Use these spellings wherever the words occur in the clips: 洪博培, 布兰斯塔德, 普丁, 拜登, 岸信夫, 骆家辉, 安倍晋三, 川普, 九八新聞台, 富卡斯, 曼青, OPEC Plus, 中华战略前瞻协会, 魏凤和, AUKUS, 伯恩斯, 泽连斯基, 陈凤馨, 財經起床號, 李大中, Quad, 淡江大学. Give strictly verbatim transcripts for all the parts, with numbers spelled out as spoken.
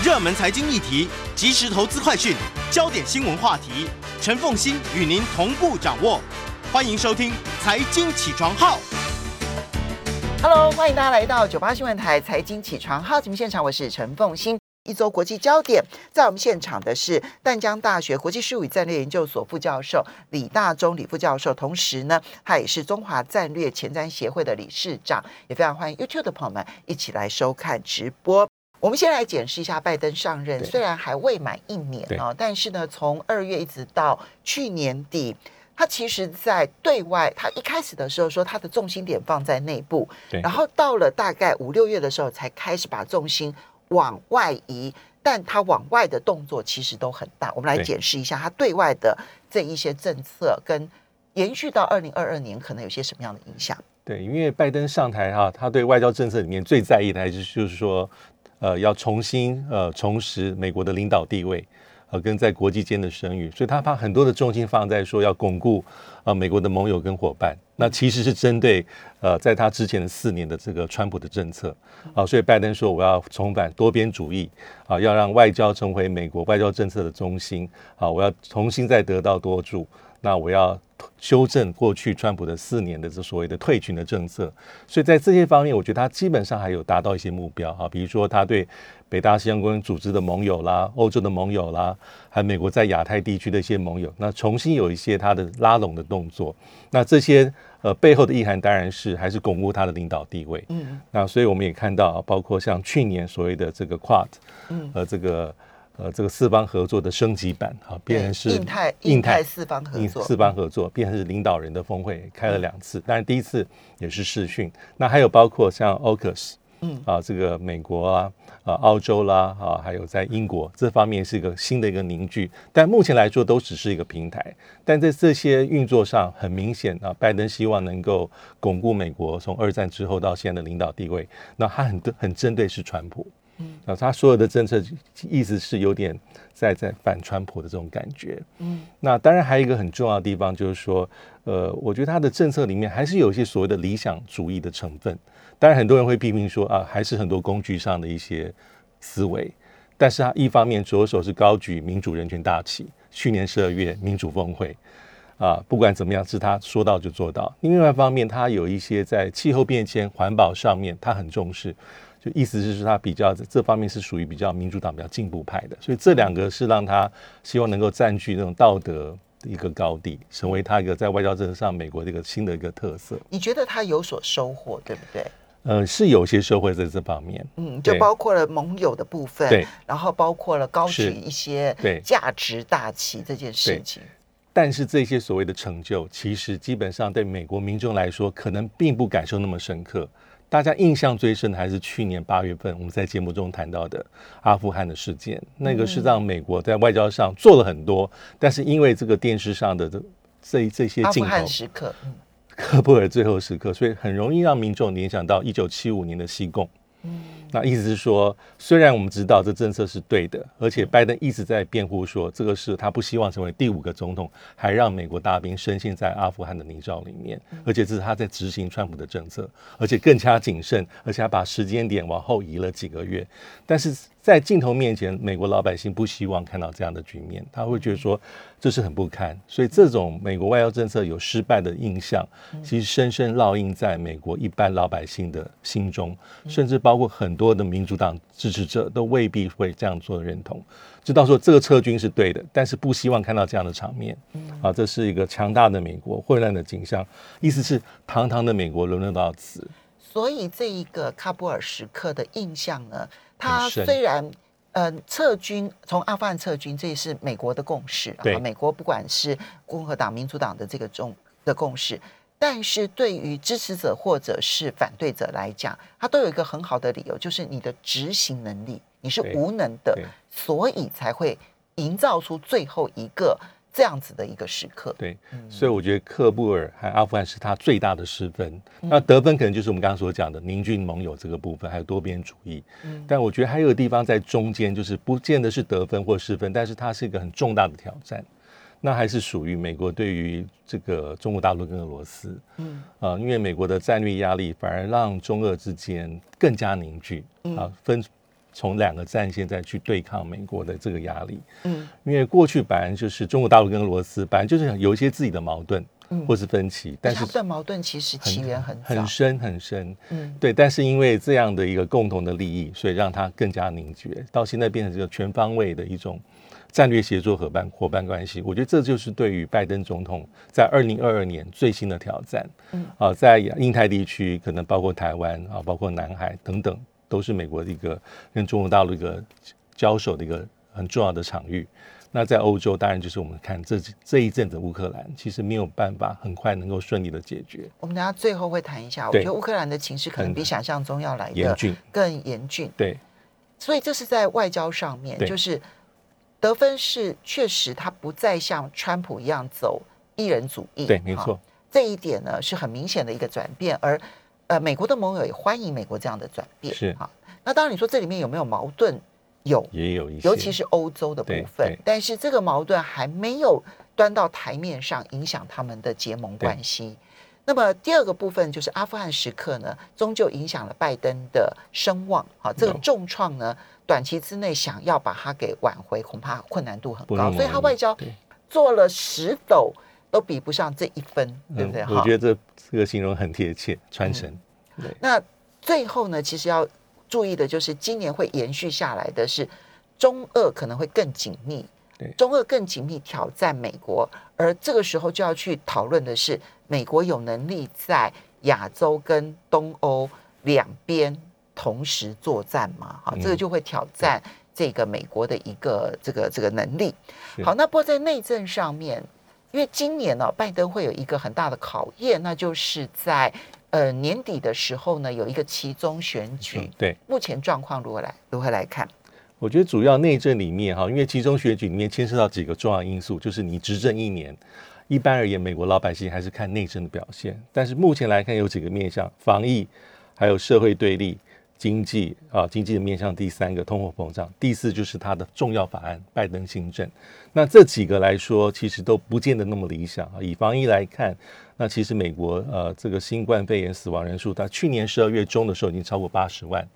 热门财经议题、即时投资快讯、焦点新闻话题，陈凤馨与您同步掌握。欢迎收听《财经起床号》。Hello， 欢迎大家来到九八新闻台《财经起床号》节目现场，我是陈凤馨。一周国际焦点，在我们现场的是淡江大学国际事务与战略研究所副教授李大中李副教授，同时呢，他也是中华战略前瞻协会的理事长，也非常欢迎 YouTube 的朋友们一起来收看直播。我们先来检视一下拜登上任，虽然还未满一年、哦、但是呢，从二月一直到去年底，他其实在对外，他一开始的时候说他的重心点放在内部，然后到了大概五六月的时候才开始把重心往外移，但他往外的动作其实都很大。我们来检视一下他对外的这一些政策跟延续到二零二二年可能有些什么样的影响。对，因为拜登上台哈，他对外交政策里面最在意的还是就是说，呃，要重新呃重拾美国的领导地位，呃，跟在国际间的声誉，所以他把很多的重心放在说要巩固呃美国的盟友跟伙伴。那其实是针对呃在他之前的四年的这个川普的政策啊，所以拜登说我要重返多边主义啊，要让外交成为美国外交政策的中心啊，我要重新再得到多助。那我要修正过去川普的四年的这所谓的退群的政策，所以在这些方面，我觉得他基本上还有达到一些目标啊，比如说他对北大西洋公约组织的盟友啦、欧洲的盟友啦，还有美国在亚太地区的一些盟友，那重新有一些他的拉拢的动作。那这些呃背后的意涵当然是还是巩固他的领导地位。嗯，那所以我们也看到、啊，包括像去年所谓的这个 Quad， 呃，这个。呃，这个四方合作的升级版啊，变成是印太印太四方合作，四方合作变成是领导人的峰会，开了两次，当然第一次也是视讯。那还有包括像 AUKUS， 嗯啊，这个美国啊、啊澳洲啦啊，还有在英国这方面是一个新的一个凝聚，但目前来说都只是一个平台，但在这些运作上很明显啊，拜登希望能够巩固美国从二战之后到现在的领导地位，那他很很针对是川普。嗯啊、他所有的政策意思是有点在在反川普的这种感觉。嗯，那当然还有一个很重要的地方就是说，呃，我觉得他的政策里面还是有一些所谓的理想主义的成分。当然，很多人会批评说啊，还是很多工具上的一些思维。但是他一方面左手是高举民主人权大旗，去年十二月民主峰会啊，不管怎么样是他说到就做到。另外一方面，他有一些在气候变迁、环保上面，他很重视。就意思是他比较这方面是属于比较民主党比较进步派的，所以这两个是让他希望能够占据那种道德的一个高地，成为他一个在外交政策上美国的一个新的一个特色。你觉得他有所收获，对不对？呃，是有些收获在这方面，嗯，就包括了盟友的部分，对，然后包括了高举一些价值大旗这件事情。但是这些所谓的成就，其实基本上对美国民众来说，可能并不感受那么深刻。大家印象最深的还是去年八月份我们在节目中谈到的阿富汗的事件，那个是让美国在外交上做了很多，但是因为这个电视上的 这, 这些镜头，阿富汗时刻，喀布尔最后时刻，所以很容易让民众联想到一九七五年的西贡。嗯，那意思是说，虽然我们知道这政策是对的，而且拜登一直在辩护说这个是他不希望成为第五个总统，还让美国大兵深陷在阿富汗的泥沼里面，而且这是他在执行川普的政策，而且更加谨慎，而且还把时间点往后移了几个月。但是在镜头面前，美国老百姓不希望看到这样的局面，他会觉得说这是很不堪。所以这种美国外交政策有失败的印象，其实深深烙印在美国一般老百姓的心中，甚至包括很多的民主党支持者都未必会这样做认同，知道说这个撤军是对的，但是不希望看到这样的场面啊，这是一个强大的美国混乱的景象，意思是堂堂的美国沦落到此。所以这一个喀布尔时刻的印象呢，他虽然呃撤军，从阿富汗撤军，这也是美国的共识，啊，美国不管是共和党民主党的这个中的共识，但是对于支持者或者是反对者来讲，他都有一个很好的理由，就是你的执行能力你是无能的，所以才会营造出最后一个这样子的一个时刻。对，所以我觉得喀布尔和阿富汗是他最大的失分，嗯，那得分可能就是我们刚刚所讲的凝聚盟友这个部分，还有多边主义，嗯，但我觉得还有个地方在中间，就是不见得是得分或失分，但是它是一个很重大的挑战，那还是属于美国对于这个中国大陆跟俄罗斯，嗯，呃，因为美国的战略压力反而让中俄之间更加凝聚啊，分从两个战线再去对抗美国的这个压力。嗯，因为过去本来就是中国大陆跟俄罗斯本来就是有一些自己的矛盾。或是分歧，但是它的矛盾其实起源很很深很深，嗯，对。但是因为这样的一个共同的利益，所以让它更加凝结，到现在变成这个全方位的一种战略协作伙伴伙伴关系。我觉得这就是对于拜登总统在二零二二年最新的挑战。嗯，啊，在印太地区，可能包括台湾啊，包括南海等等，都是美国的一个跟中国大陆一个交手的一个很重要的场域。那在欧洲，当然就是我们看 这, 这一阵子乌克兰其实没有办法很快能够顺利的解决。我们等一下最后会谈一下，我觉得乌克兰的情势可能比想象中要来的更严峻。对，所以这是在外交上面，就是德芬是确实他不再像川普一样走一人主义，对，没错，这一点呢是很明显的一个转变，而、呃、美国的盟友也欢迎美国这样的转变。是，好，那当然你说这里面有没有矛盾？有，也有一些，尤其是欧洲的部分，但是这个矛盾还没有端到台面上，影响他们的结盟关系。那么第二个部分就是阿富汗时刻呢，终究影响了拜登的声望，啊，这个重创呢，短期之内想要把它给挽回，恐怕困难度很高，所以他外交做了十斗都比不上这一分，嗯，对不对？我觉得这这个形容很贴切，传神，嗯。那最后呢，其实要注意的就是今年会延续下来的是中俄可能会更紧密，中俄更紧密挑战美国，而这个时候就要去讨论的是美国有能力在亚洲跟东欧两边同时作战吗？好，这个就会挑战这个美国的一个这个这个能力。好，那不过在内政上面，因为今年呢，哦，拜登会有一个很大的考验，那就是在呃，年底的时候呢，有一个期中选举，嗯，对，目前状况如何来如何来看？我觉得主要内政里面哈，因为期中选举里面牵涉到几个重要因素，就是你执政一年，一般而言，美国老百姓还是看内政的表现，但是目前来看有几个面向，防疫，还有社会对立，经济啊，经济的面向，第三个通货膨胀，第四就是它的重要法案拜登新政。那这几个来说其实都不见得那么理想啊。以防疫来看，那其实美国呃这个新冠肺炎死亡人数它去年十二月中的时候已经超过八十万，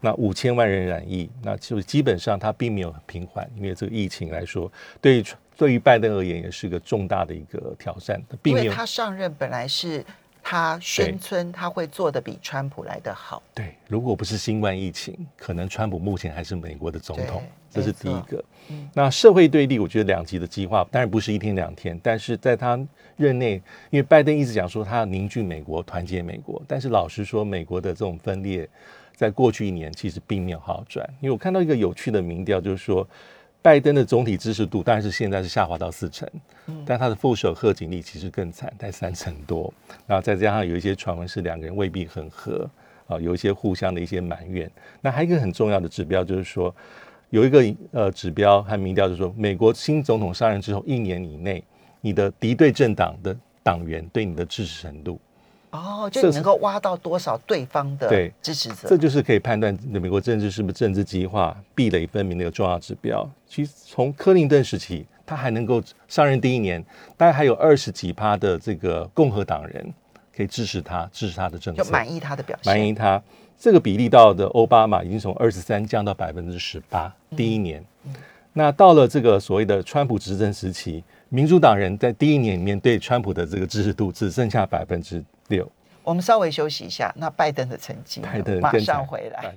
那五千万人染疫，那就基本上它并没有平缓，因为这个疫情来说对于对于拜登而言也是个重大的一个挑战，并没有，因为他上任本来是他宣称他会做的比川普来得好，对，如果不是新冠疫情，可能川普目前还是美国的总统，这是第一个，嗯。那社会对立我觉得两极的激化当然不是一天两天，但是在他任内，因为拜登一直讲说他要凝聚美国，团结美国，但是老实说美国的这种分裂在过去一年其实并没有好转。因为我看到一个有趣的民调，就是说拜登的总体支持度当然是现在是下滑到四成，但他的副手贺锦丽其实更惨，在三成多。然后再加上有一些传闻是两个人未必很合，啊，有一些互相的一些埋怨。那还有一个很重要的指标就是说，有一个呃指标和民调就是说，美国新总统上任之后一年以内，你的敌对政党的党员对你的支持程度。哦，就你能够挖到多少对方的支持者，这就是可以判断美国政治是不是政治激化、壁垒分明的一个重要指标。其实从克林顿时期，他还能够上任第一年，大概还有二十几趴的这个共和党人可以支持他，支持他的政策，就满意他的表现，满意他。这个比例到的奥巴马已经从二十三降到百分之十八，第一年。嗯嗯，那到了这个所谓的川普执政时期，民主党人在第一年里面对川普的这个支持度只剩下百分之六。我们稍微休息一下，那拜登的成绩马上回来。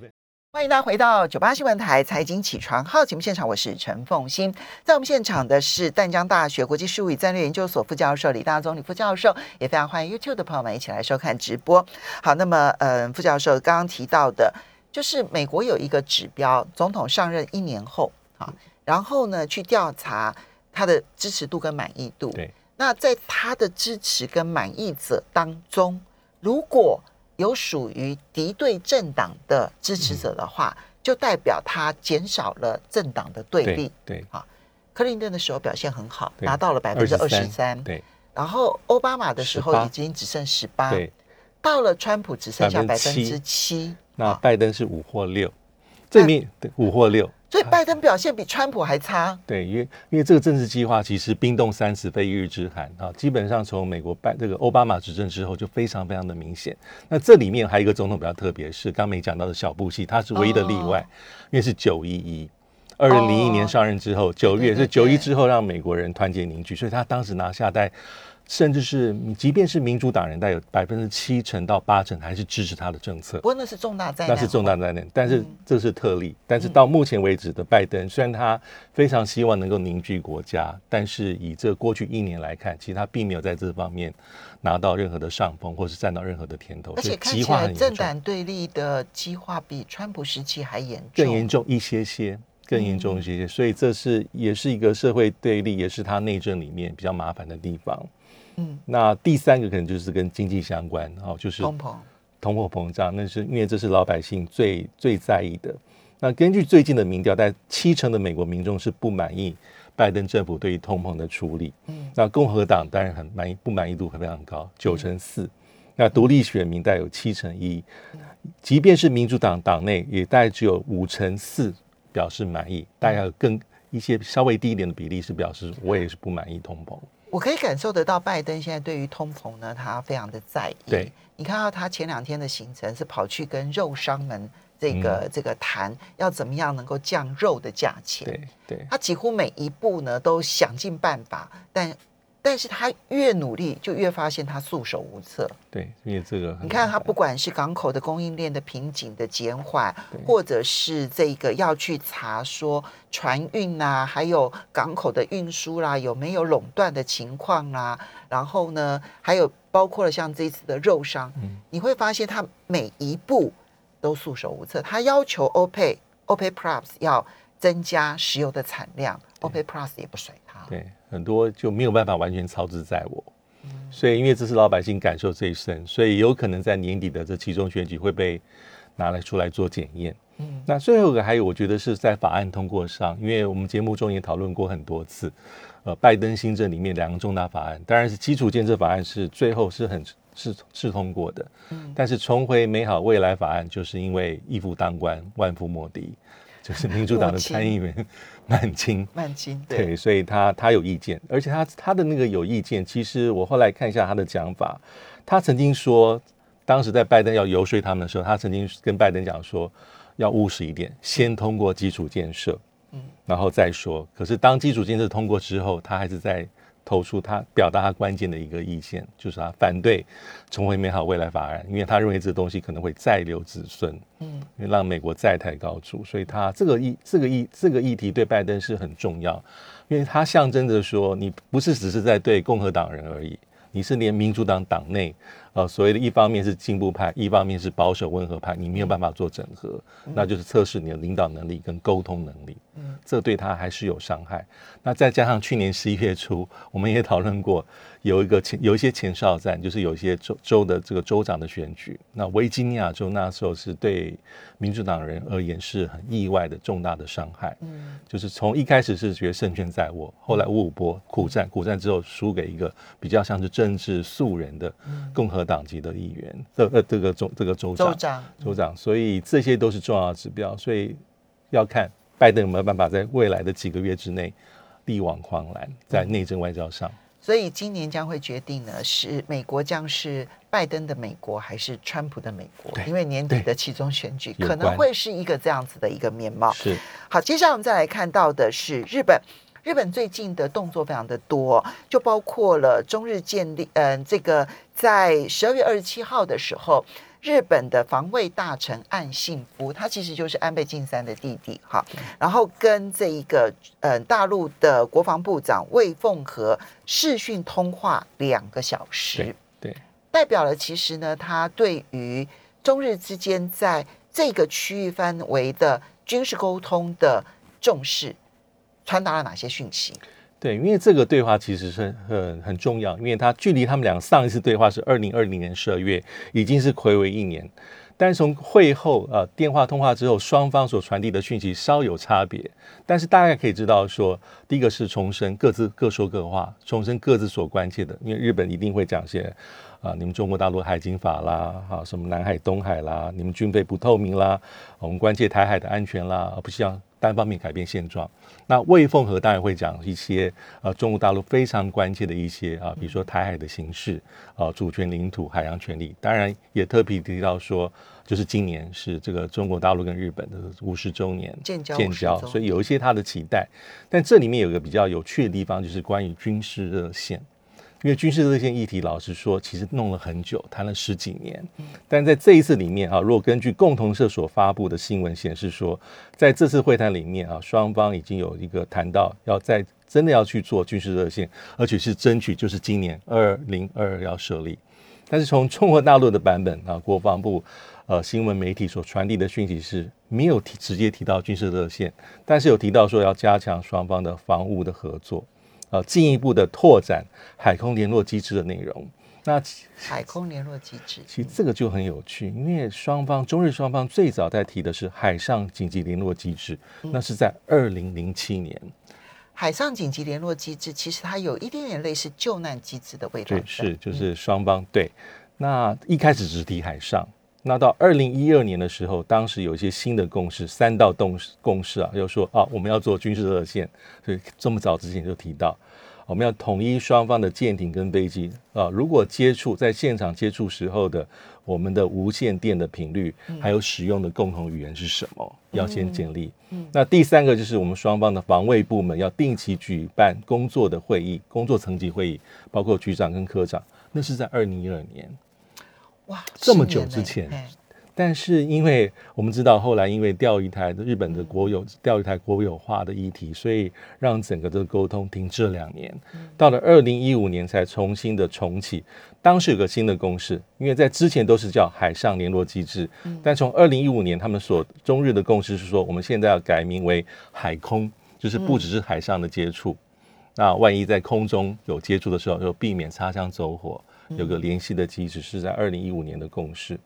欢迎大家回到九八新闻台财经起床号节目现场，我是陈凤馨。在我们现场的是淡江大学国际事务与战略研究所副教授李大中李副教授，也非常欢迎 YouTube 的朋友们一起来收看直播。好，那么呃，副教授刚刚提到的，就是美国有一个指标，总统上任一年后啊，然后呢去调查他的支持度跟满意度。对，那在他的支持跟满意者当中，如果有属于敌对政党的支持者的话，嗯，就代表他减少了政党的对立。对，对啊，克林顿的时候表现很好，拿到了百分之二十三。对，然后奥巴马的时候已经只剩十八，到了川普只剩下百分之七。那拜登是五或六，这里面五或六。所以拜登表现比川普还差。对，因为因为这个政治计划其实冰冻三尺非一日之寒啊，基本上从美国拜这个奥巴马执政之后就非常非常的明显。那这里面还有一个总统比较特别，是刚没讲到的小布希，他是唯一的例外，哦、因为是九一一。二零零一年上任之后，九月是九一之后让美国人团结凝聚，所以他当时拿下带，甚至是即便是民主党人，带有百分之七成到八成还是支持他的政策。不过那是重大灾难，那是重大灾难，但是这是特例。但是到目前为止的拜登，虽然他非常希望能够凝聚国家，但是以这过去一年来看，其实他并没有在这方面拿到任何的上风，或是占到任何的甜头，而且看起来政党对立的激化比川普时期还严重，更严重一些些。更严重一些，所以这是也是一个社会对立，也是它内政里面比较麻烦的地方。嗯，那第三个可能就是跟经济相关，哦，就是通膨、通货膨胀，那是因为这是老百姓最最在意的。那根据最近的民调，大概七成的美国民众是不满意拜登政府对于通膨的处理。嗯，那共和党当然很满意，不满意度非常高，九成四。嗯，那独立选民大概有七成一，即便是民主党党内也大概只有五成四。表示满意，大概更一些稍微低一点的比例是表示我也是不满意通膨。我可以感受得到，拜登现在对于通膨呢，他非常的在意。对，你看到他前两天的行程是跑去跟肉商们这个、嗯、这个谈要怎么样能够降肉的价钱。对对，他几乎每一步呢都想尽办法，但但是他越努力就越发现他束手无策。对，因为这个你看他不管是港口的供应链的瓶颈的减缓，或者是这个要去查说船运啊，还有港口的运输啦、啊、有没有垄断的情况啦、啊、然后呢还有包括了像这一次的肉商、嗯、你会发现他每一步都束手无策。他要求 OPEC OPEC Plus 要增加石油的产量， OPEC Plus 也不甩他。对，很多就没有办法完全操之在我，所以因为这是老百姓感受最深，所以有可能在年底的这期中选举会被拿来出来做检验。那最后一个还有我觉得是在法案通过上，因为我们节目中也讨论过很多次，呃，拜登新政里面两个重大法案，当然是基础建设法案是最后是很是是通过的，但是重回美好未来法案就是因为一夫当关万夫莫敌，就是民主党的参议员曼青，曼青 对, 对，所以他他有意见，而且他他的那个有意见，其实我后来看一下他的讲法，他曾经说，当时在拜登要游说他们的时候，他曾经跟拜登讲说，要务实一点，先通过基础建设，嗯，然后再说。可是当基础建设通过之后，他还是在投出他表达他关键的一个意见，就是他反对重回美好未来法案，因为他认为这东西可能会再留子孙，嗯，让美国债台高筑，所以他这个议这个议这个议题对拜登是很重要，因为它象征着说，你不是只是在对共和党人而已，你是连民主党党内，呃，所谓的一方面是进步派，一方面是保守温和派，你没有办法做整合，那就是测试你的领导能力跟沟通能力，这对他还是有伤害。那再加上去年十一月初，我们也讨论过，有一个有一些前哨战，就是有一些州州的这个州长的选举，那维吉尼亚州那时候是对民主党人而言是很意外的重大的伤害，就是从一开始是觉得胜券在握，后来五五波苦战，苦战之后输给一个比较像是政治素人的共和党籍的议员，这呃这个州这个州长州长州长，所以这些都是重要的指标，所以要看拜登有没有办法在未来的几个月之内力挽狂澜，在内政外交上。嗯，所以今年将会决定呢，是美国将是拜登的美国还是川普的美国？因为年底的期中选举可能会是一个这样子的一个面貌。是，好，接下来我们再来看到的是日本。日本最近的动作非常的多，就包括了中日建立，嗯、呃，这个在十二月二十七号的时候，日本的防卫大臣岸信夫，他其实就是安倍晋三的弟弟哈，然后跟这一个嗯、呃、大陆的国防部长魏凤和视讯通话两个小时，对，对，代表了其实呢，他对于中日之间在这个区域范围的军事沟通的重视。传达了哪些讯息？对，因为这个对话其实是很很重要，因为它距离他们俩上一次对话是二零二零年十二月，已经是睽违一年。但是从会后呃电话通话之后，双方所传递的讯息稍有差别，但是大概可以知道说，第一个是重申各自各说各话，重申各自所关切的，因为日本一定会讲些啊，你们中国大陆海警法啦，啊什么南海、东海啦，你们军费不透明啦，我们关切台海的安全啦，不像单方面改变现状。那魏凤和当然会讲一些呃中国大陆非常关切的一些啊、呃，比如说台海的形势啊、呃、主权领土、海洋权利，当然也特别提到说，就是今年是这个中国大陆跟日本的五十周年建交，建交，所以有一些他的期待。但这里面有一个比较有趣的地方，就是关于军事热线。因为军事热线议题，老实说，其实弄了很久，谈了十几年。但在这一次里面啊，如果根据共同社所发布的新闻显示说，在这次会谈里面啊，双方已经有一个谈到要在真的要去做军事热线，而且是争取就是今年二零二二要设立。但是从中国大陆的版本啊，国防部呃新闻媒体所传递的讯息是没有提直接提到军事热线，但是有提到说要加强双方的防务的合作。呃，进一步的拓展海空联络机制的内容。那海空联络机制，其实这个就很有趣，因为双方中日双方最早在提的是海上紧急联络机制，那是在二零零七年。海上紧急联络机制其实它有一点点类似救难机制的味道。对，是就是双方对。那一开始只提海上。那到二零一二年的时候，当时有一些新的共识，三道共识啊，又说啊，我们要做军事热线，所以这么早之前就提到，我们要统一双方的舰艇跟飞机啊，如果接触在现场接触时候的我们的无线电的频率，还有使用的共同语言是什么，要先建立。那第三个就是我们双方的防卫部门要定期举办工作的会议，工作层级会议，包括局长跟科长，那是在二零一二年。哇，这么久之前，但是因为我们知道后来因为钓鱼台日本的国有钓鱼台国有化的议题，所以让整个的沟通停滞了两年，到了二零一五年才重新的重启。当时有个新的共识，因为在之前都是叫海上联络机制，但从二零一五年他们所中日的共识是说，我们现在要改名为海空，就是不只是海上的接触，那万一在空中有接触的时候，就避免擦枪走火。有个联系的机制是在二零一五年的共识，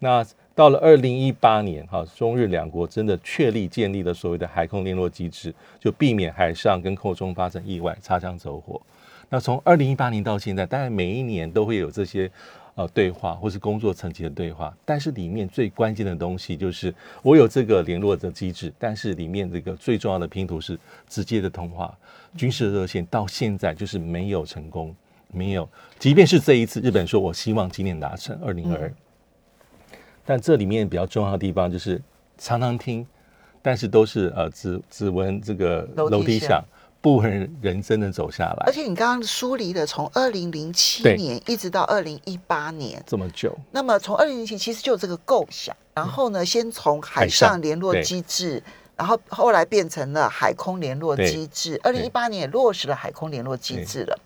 那到了二零一八年，哈、啊，中日两国真的确立建立了所谓的海空联络机制，就避免海上跟空中发生意外擦枪走火。那从二零一八年到现在，大概每一年都会有这些呃对话或是工作层级的对话，但是里面最关键的东西就是我有这个联络的机制，但是里面这个最重要的拼图是直接的通话，军事热线到现在就是没有成功。没有，即便是这一次，日本说我希望今年达成二零二二，但这里面比较重要的地方就是常常听，但是都是呃只只闻这个楼梯响，不闻人真的走下来。而且你刚刚梳理了从二零零七年一直到二零一八年这么久，那么从二零零七其实就有这个构想，然后呢，先从海上联络机制。然后后来变成了海空联络机制，二零一八年也落实了海空联络机制了。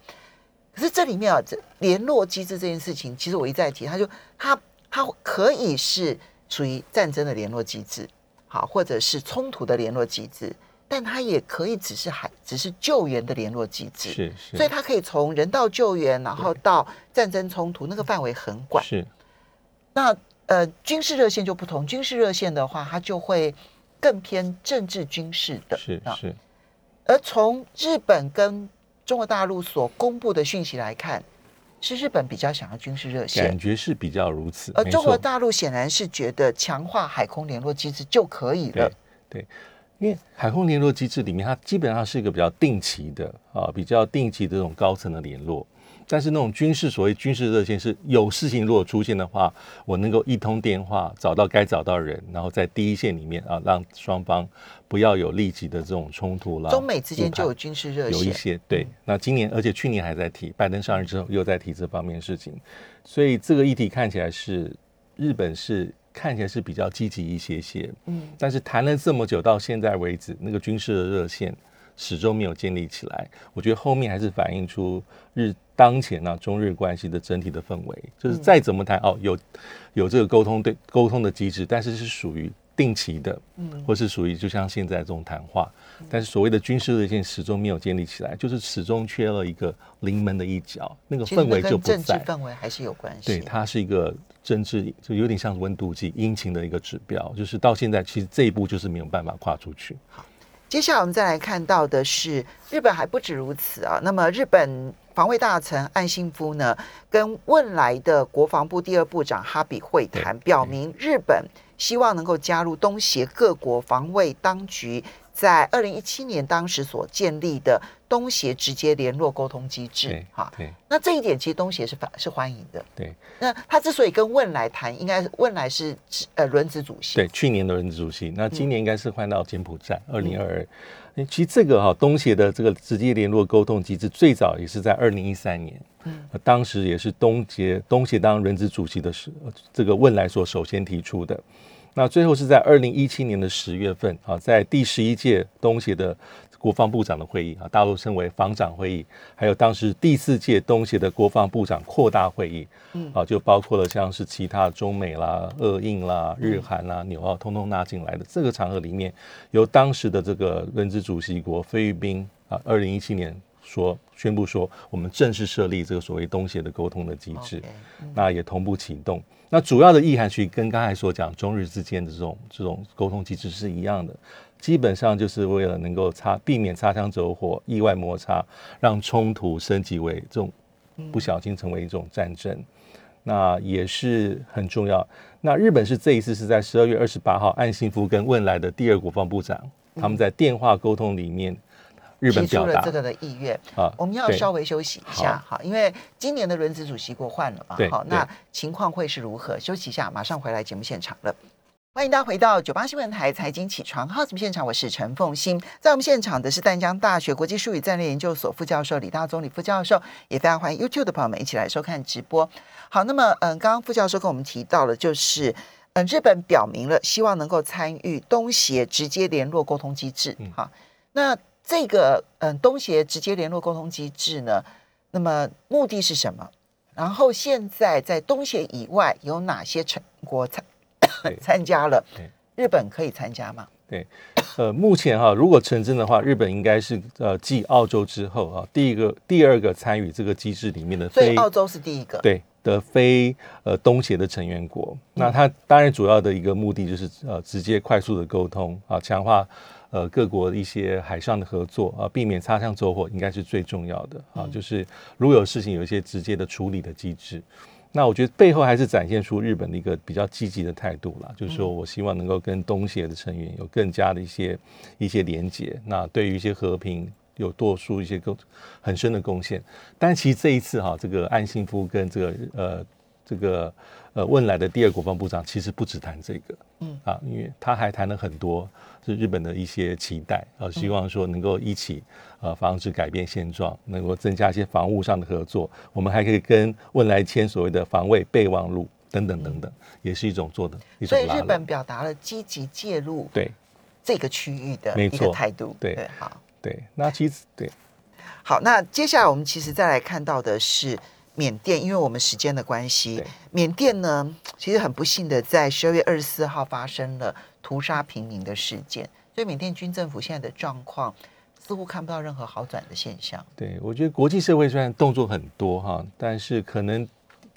可是这里面啊，这联络机制这件事情，其实我一再提，它就它它可以是属于战争的联络机制，好，或者是冲突的联络机制，但它也可以只是海只是救援的联络机制，是是，所以它可以从人道救援，然后到战争冲突，那个范围很广。是，那呃，军事热线就不同，军事热线的话，它就会更偏政治军事的，是是、啊。而从日本跟中国大陆所公布的讯息来看，是日本比较想要军事热线，感觉是比较如此。而中国大陆显然是觉得强化海空联络机制就可以了。对，对，因为海空联络机制里面，它基本上是一个比较定期的啊，比较定期的这种高层的联络。但是那种军事所谓军事热线是有事情如果出现的话，我能够一通电话找到该找到人，然后在第一线里面啊，让双方不要有立即的这种冲突啦。中美之间就有军事热线，有一些对。那今年而且去年还在提，拜登上任之后又在提这方面的事情，所以这个议题看起来是日本是看起来是比较积极一些些。嗯，但是谈了这么久到现在为止，那个军事的热线始终没有建立起来，我觉得后面还是反映出日当前呢、啊、中日关系的整体的氛围，就是再怎么谈哦，有有这个沟通对沟通的机制，但是是属于定期的，嗯，或是属于就像现在这种谈话，但是所谓的军事热线始终没有建立起来，就是始终缺了一个临门的一角，那个氛围就不在。政治氛围还是有关系，对，它是一个政治就有点像温度计阴晴的一个指标，就是到现在其实这一步就是没有办法跨出去。好，接下来我们再来看到的是，日本还不止如此啊。那么，日本防卫大臣岸信夫呢，跟汶莱的国防部第二部长哈比会谈，表明日本希望能够加入东协各国防卫当局在二零一七年当时所建立的东协直接联络沟通机制，哈，那这一点其实东协是是欢迎的。对，那他之所以跟汶莱谈，应该汶莱是呃轮值主席，对，去年的轮值主席，那今年应该是换到柬埔寨，二零二二。其实这个哈、啊、东协的这个直接联络沟通机制，最早也是在二零一三年，嗯，当时也是东协东协当轮值主席的时，这个汶莱所首先提出的。那最后是在二零一七年的十月份啊，在第十一届东协的国防部长的会议啊，大陆称为防长会议，还有当时第四届东协的国防部长扩大会议，嗯，啊，就包括了像是其他中美啦、俄印啦、日韩啦、纽澳通通纳进来的这个场合里面，由当时的这个轮值主席国菲律宾啊，二零一七年说宣布说，我们正式设立这个所谓东协的沟通的机制， okay, 嗯、那也同步启动。那主要的意涵其实跟刚才所讲中日之间的这种这种沟通机制是一样的，基本上就是为了能够擦避免擦枪走火、意外摩擦，让冲突升级为这种不小心成为一种战争，嗯、那也是很重要。那日本是这一次是在十二月二十八号，岸信夫跟汶莱的第二国防部长他们在电话沟通里面。嗯日本提出了这个的意愿、啊、我们要稍微休息一下哈，因为今年的轮值主席国换了嘛，好，那情况会是如何？休息一下，马上回来节目现场了。欢迎大家回到九八新闻台财经起床号节目现场，我是陈凤馨。在我们现场的是淡江大学国际术语战略研究所副教授李大中李副教授，也非常欢迎 YouTube 的朋友们一起来收看直播。好，那么嗯，刚刚副教授跟我们提到了，就是嗯，日本表明了希望能够参与东协直接联络沟通机制哈、嗯，那这个嗯，东协直接联络沟通机制呢，那么目的是什么？然后现在在东协以外有哪些成国参参加了？日本可以参加吗？对，呃，目前哈，如果成真的话，日本应该是呃继澳洲之后啊，第一个、第二个参与这个机制里面的非，所以澳洲是第一个，对。的非呃东协的成员国，那它当然主要的一个目的就是呃直接快速的沟通啊，强化呃各国一些海上的合作啊，避免擦枪走火应该是最重要的啊，就是如果有事情有一些直接的处理的机制。那我觉得背后还是展现出日本的一个比较积极的态度啦，就是说我希望能够跟东协的成员有更加的一些一些连结，那对于一些和平。有多数一些很深的贡献，但其实这一次哈、啊，这个岸信夫跟这个呃这个呃汶莱的第二国防部长其实不只谈这个，嗯啊，因为他还谈了很多是日本的一些期待啊，希望说能够一起呃防止改变现状，能够增加一些防务上的合作，我们还可以跟汶莱签所谓的防卫备忘录等等等等，也是一种做的一种拉拢。所以日本表达了积极介入对这个区域的一个态度，对，对好。对，那其实对，好，那接下来我们其实再来看到的是缅甸，因为我们时间的关系，缅甸呢其实很不幸的在十二月二十四号发生了屠杀平民的事件，所以缅甸军政府现在的状况似乎看不到任何好转的现象。对，我觉得国际社会虽然动作很多哈，但是可能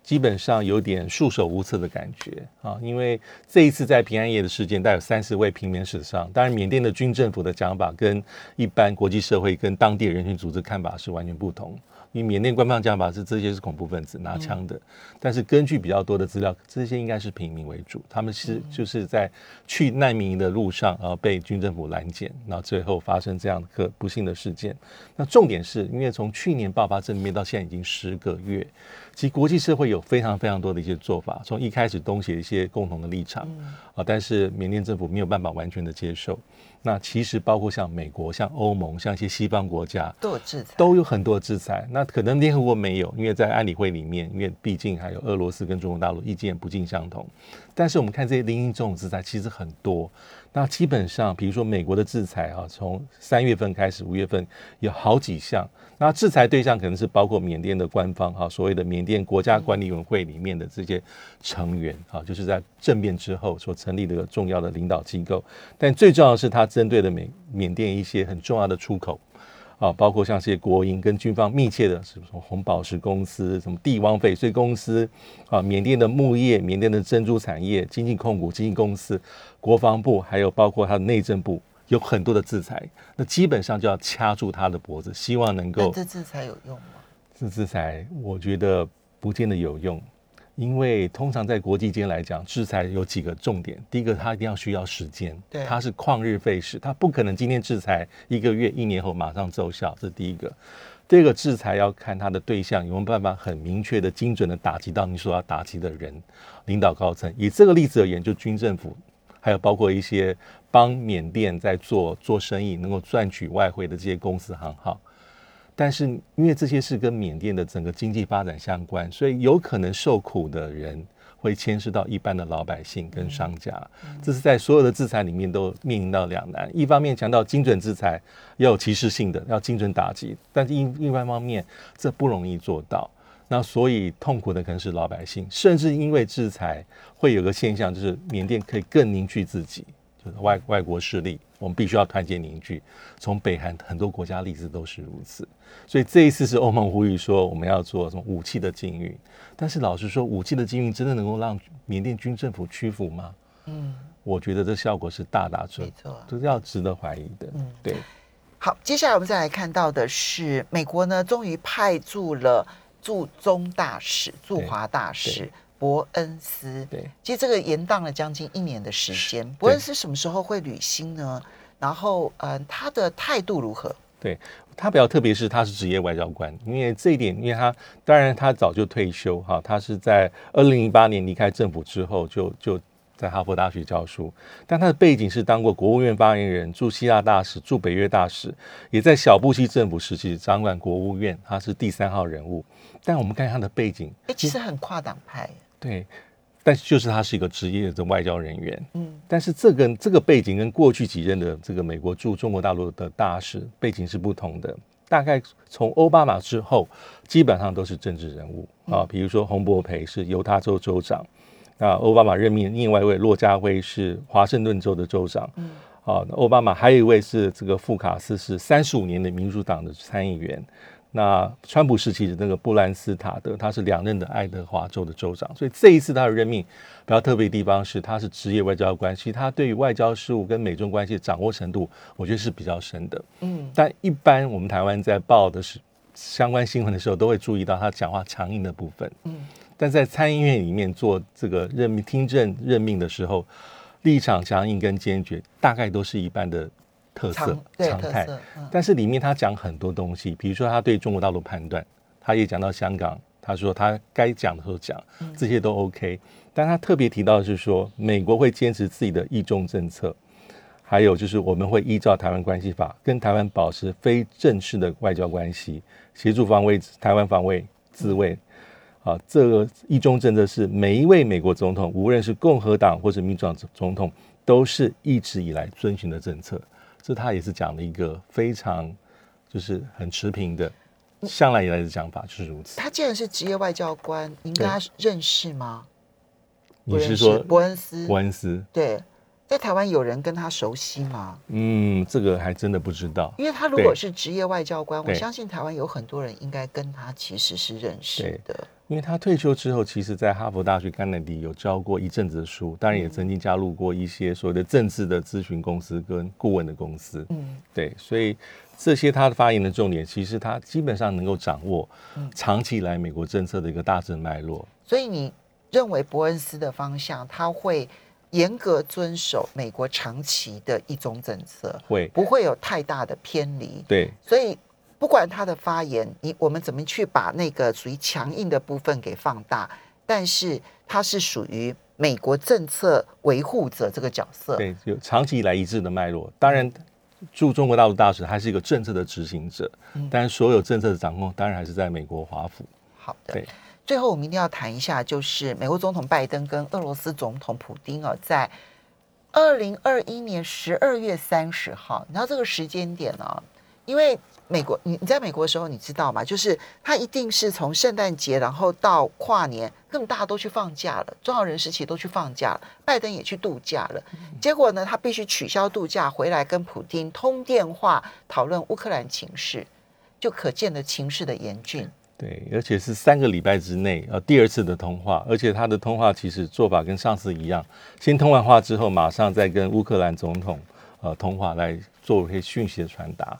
基本上有点束手无策的感觉啊，因为这一次在平安夜的事件，大概有三十位平民死伤。当然，缅甸的军政府的讲法跟一般国际社会跟当地人权组织看法是完全不同。因为缅甸官方讲法是这些是恐怖分子拿枪的，嗯、但是根据比较多的资料，这些应该是平民为主，他们是就是在去难民营的路上啊、呃、被军政府拦截，然后最后发生这样的不幸的事件。那重点是因为从去年爆发政变到现在已经十个月，其实国际社会有非常非常多的一些做法，从一开始东协一些共同的立场啊、嗯呃，但是缅甸政府没有办法完全的接受。那其实包括像美国、像欧盟、像一些西方国家都有制裁，都有很多制裁。那可能联合国没有，因为在安理会里面，因为毕竟还有俄罗斯跟中国大陆意见不尽相同。但是我们看这些零零总总制裁其实很多。那基本上，比如说美国的制裁啊，从三月份开始，五月份有好几项。那制裁对象可能是包括缅甸的官方啊，所谓的缅甸国家管理委员会里面的这些成员啊，就是在政变之后所成立的重要的领导机构。但最重要的是，它针对的缅缅甸一些很重要的出口。啊，包括像这些国营跟军方密切的，什么红宝石公司、什么帝王翡翠公司，啊，缅甸的牧业、缅甸的珍珠产业、经济控股、经纪公司、国防部，还有包括它的内政部，有很多的制裁。那基本上就要掐住它的脖子，希望能够。这制裁有用吗？这制裁我觉得不见得有用。因为通常在国际间来讲，制裁有几个重点。第一个，它一定要需要时间，对，它是旷日费时，它不可能今天制裁一个月、一年后马上奏效，这是第一个。第二个，制裁要看它的对象有没有办法很明确的、精准的打击到你所要打击的人、领导高层。以这个例子而言，就军政府，还有包括一些帮缅甸在做做生意、能够赚取外汇的这些公司行号。但是因为这些是跟缅甸的整个经济发展相关，所以有可能受苦的人会牵涉到一般的老百姓跟商家，这是在所有的制裁里面都面临到两难。一方面强调精准制裁要有歧视性的，要精准打击，但是另外一方面这不容易做到，那所以痛苦的可能是老百姓。甚至因为制裁会有个现象，就是缅甸可以更凝聚自己，就是 外, 外国势力我们必须要团结凝聚，从北韩很多国家例子都是如此。所以这一次是欧盟呼吁说我们要做什么武器的禁运，但是老实说，武器的禁运真的能够让缅甸军政府屈服吗？嗯，我觉得这效果是大打折扣，这是要值得怀疑的。嗯，对。好，接下来我们再来看到的是，美国呢终于派驻了驻中大使、驻华大使伯恩斯，对，其实这个延宕了将近一年的时间。伯恩斯什么时候会履新呢？然后，嗯、呃，他的态度如何？对，他比较特别是他是职业外交官，因为这一点，因为他当然他早就退休哈，他是在二零零八年离开政府之后就就在哈佛大学教书，但他的背景是当过国务院发言人、驻希腊大使、驻北约大使，也在小布希政府时期掌管国务院，他是第三号人物。但我们看他的背景，欸、其实很跨党派。对，但是就是他是一个职业的外交人员，嗯，但是这个这个背景跟过去几任的这个美国驻中国大陆的大使背景是不同的。大概从奥巴马之后，基本上都是政治人物啊，比如说洪博培是犹他州州长，那奥巴马任命另外一位骆家辉是华盛顿州的州长，嗯，啊，奥巴马还有一位是这个富卡斯是三十五年的民主党的参议员。那川普时期的那个布兰斯塔德，他是两任的爱德华州的州长，所以这一次他的任命比较特别的地方是，他是职业外交关系，他对于外交事务跟美中关系的掌握程度，我觉得是比较深的。嗯，但一般我们台湾在报的是相关新闻的时候，都会注意到他讲话强硬的部分。嗯，但在参议院里面做这个任命、听证任命的时候，立场强硬跟坚决，大概都是一般的特色常态，嗯，但是里面他讲很多东西，比如说他对中国大陆判断，他也讲到香港，他说他该讲的时候讲，这些都 OK，嗯，但他特别提到的是说，美国会坚持自己的一中政策，还有就是我们会依照台湾关系法跟台湾保持非正式的外交关系，协助防卫台湾防卫自卫，嗯，啊，这个一中政策是每一位美国总统，无论是共和党或是民主党总统，都是一直以来遵循的政策。这他也是讲了一个非常就是很持平的，向来以来的讲法就是如此。他既然是职业外交官，您跟他认识吗？你是说伯恩斯？伯恩斯对，在台湾有人跟他熟悉吗？嗯，这个还真的不知道。因为他如果是职业外交官，我相信台湾有很多人应该跟他其实是认识的。因为他退休之后，其实在哈佛大学甘乃迪有教过一阵子的书，当然也曾经加入过一些所谓的政治的咨询公司跟顾问的公司。嗯，对，所以这些他的发言的重点，其实他基本上能够掌握长期以来美国政策的一个大致脉络。所以你认为伯恩斯的方向，他会严格遵守美国长期的一中政策，会不会有太大的偏离？对，所以不管他的发言，你我们怎么去把那个属于强硬的部分给放大，但是他是属于美国政策维护者这个角色，对，有长期以来一致的脉络。当然驻中国大陆大使还是一个政策的执行者，嗯，但是所有政策的掌控当然还是在美国华府。好的，对，最后我们一定要谈一下，就是美国总统拜登跟俄罗斯总统普丁，哦，在二零二一年十二月三十号，你知道这个时间点呢，哦，因为美国，你在美国的时候你知道吗？就是他一定是从圣诞节然后到跨年，根本大家都去放假了，重要人士其实都去放假了，拜登也去度假了。结果呢，他必须取消度假，回来跟普丁通电话讨论乌克兰情势，就可见的情势的严峻。对，而且是三个礼拜之内，呃，第二次的通话，而且他的通话其实做法跟上次一样，先通完话之后，马上再跟乌克兰总统呃通话来做一些讯息的传达。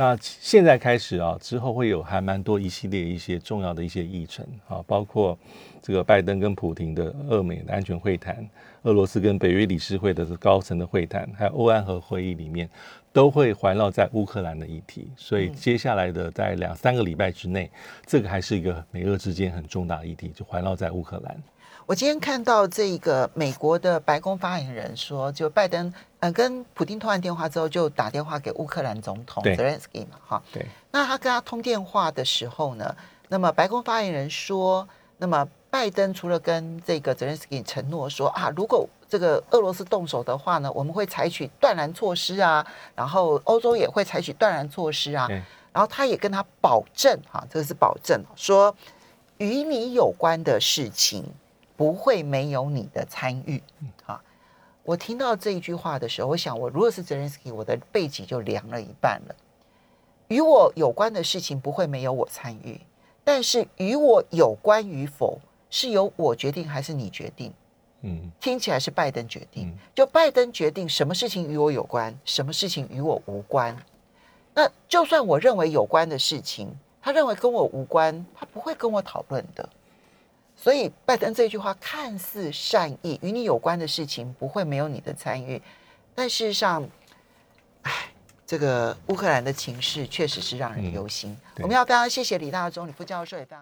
那现在开始啊，之后会有还蛮多一系列一些重要的一些议程啊，包括这个拜登跟普廷的俄美的安全会谈，俄罗斯跟北约理事会的高层的会谈，还有欧安和会议里面都会环绕在乌克兰的议题。所以接下来的在两三个礼拜之内，这个还是一个美俄之间很重大的议题，就环绕在乌克兰。我今天看到这个美国的白宫发言人说，就拜登、呃、跟普丁通完电话之后，就打电话给乌克兰总统泽连斯基嘛，哈，对。那他跟他通电话的时候呢，那么白宫发言人说，那么拜登除了跟这个泽连斯基承诺说啊，如果这个俄罗斯动手的话呢，我们会采取断然措施啊，然后欧洲也会采取断然措施啊，然后他也跟他保证哈、啊，这个是保证说，与你有关的事情不会没有你的参与、啊、我听到这一句话的时候，我想我如果是泽连斯基，我的背脊就凉了一半了。与我有关的事情不会没有我参与，但是与我有关与否是由我决定还是你决定？嗯，听起来是拜登决定，就拜登决定什么事情与我有关，什么事情与我无关。那就算我认为有关的事情，他认为跟我无关，他不会跟我讨论的。所以拜登这句话看似善意，与你有关的事情不会没有你的参与，但事实上，哎，这个乌克兰的情势确实是让人忧心。嗯、我们要非常谢谢李大中李副教授也非常。